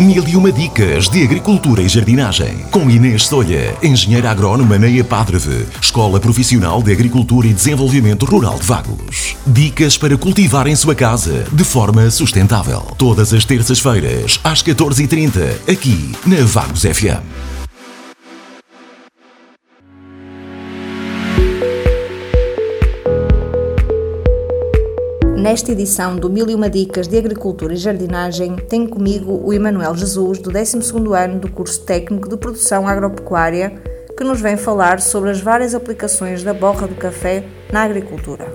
Mil e uma dicas de agricultura e jardinagem. Com Inês Solha, engenheira agrónoma na EPADRV, Escola Profissional de Agricultura e Desenvolvimento Rural de Vagos. Dicas para cultivar em sua casa de forma sustentável. Todas as terças-feiras, às 14h30, aqui na Vagos FM. Nesta edição do 1001 Dicas de Agricultura e Jardinagem, tenho comigo o Emanuel Jesus, do 12º ano do curso técnico de produção agropecuária, que nos vem falar sobre as várias aplicações da borra do café na agricultura.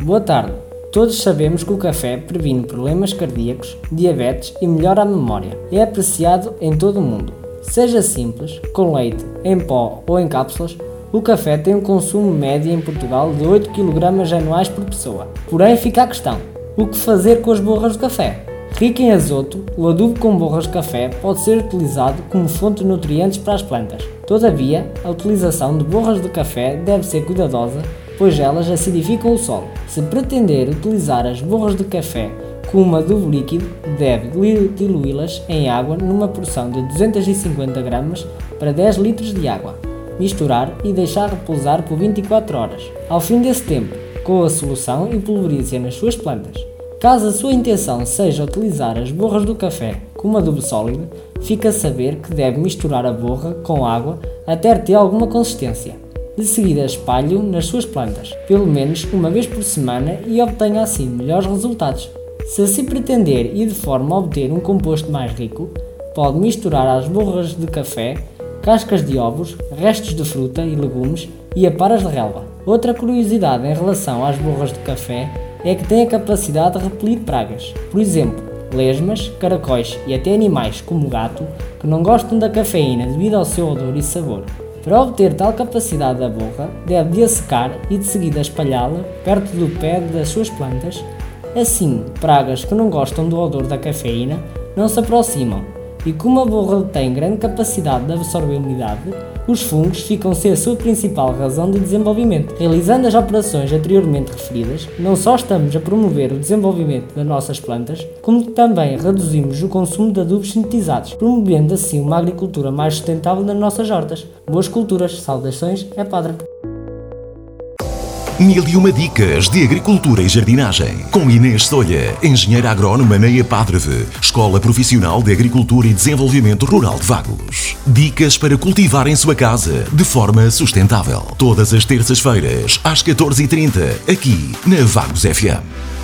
Boa tarde. Todos sabemos que o café previne problemas cardíacos, diabetes e melhora a memória. É apreciado em todo o mundo. Seja simples, com leite, em pó ou em cápsulas, o café tem um consumo médio em Portugal de 8 kg anuais por pessoa. Porém, fica a questão, o que fazer com as borras de café? Rico em azoto, o adubo com borras de café pode ser utilizado como fonte de nutrientes para as plantas. Todavia, a utilização de borras de café deve ser cuidadosa, pois elas acidificam o solo. Se pretender utilizar as borras de café como adubo líquido, deve diluí-las em água numa porção de 250 gramas para 10 litros de água. Misturar e deixar repousar por 24 horas. Ao fim desse tempo, coa a solução e pulverize nas suas plantas. Caso a sua intenção seja utilizar as borras do café como adubo sólido, fica a saber que deve misturar a borra com água até ter alguma consistência. De seguida espalhe-o nas suas plantas, pelo menos uma vez por semana, e obtenha assim melhores resultados. Se assim pretender e de forma a obter um composto mais rico, pode misturar as borras de café cascas de ovos, restos de fruta e legumes e aparas de relva. Outra curiosidade em relação às borras de café é que têm a capacidade de repelir pragas. Por exemplo, lesmas, caracóis e até animais como o gato, que não gostam da cafeína devido ao seu odor e sabor. Para obter tal capacidade da borra, deve de a secar e de seguida espalhá-la perto do pé das suas plantas. Assim, pragas que não gostam do odor da cafeína não se aproximam. E como a borra tem grande capacidade de absorver umidade, os fungos ficam a ser a sua principal razão de desenvolvimento. Realizando as operações anteriormente referidas, não só estamos a promover o desenvolvimento das nossas plantas, como também reduzimos o consumo de adubos sintetizados, promovendo assim uma agricultura mais sustentável nas nossas hortas. Boas culturas, saudações, EPADRV. 1001 Dicas de Agricultura e Jardinagem. Com Inês Solha, engenheira agrónoma na EPADRV, Escola Profissional de Agricultura e Desenvolvimento Rural de Vagos. Dicas para cultivar em sua casa de forma sustentável. Todas as terças-feiras, às 14h30, aqui na Vagos FM.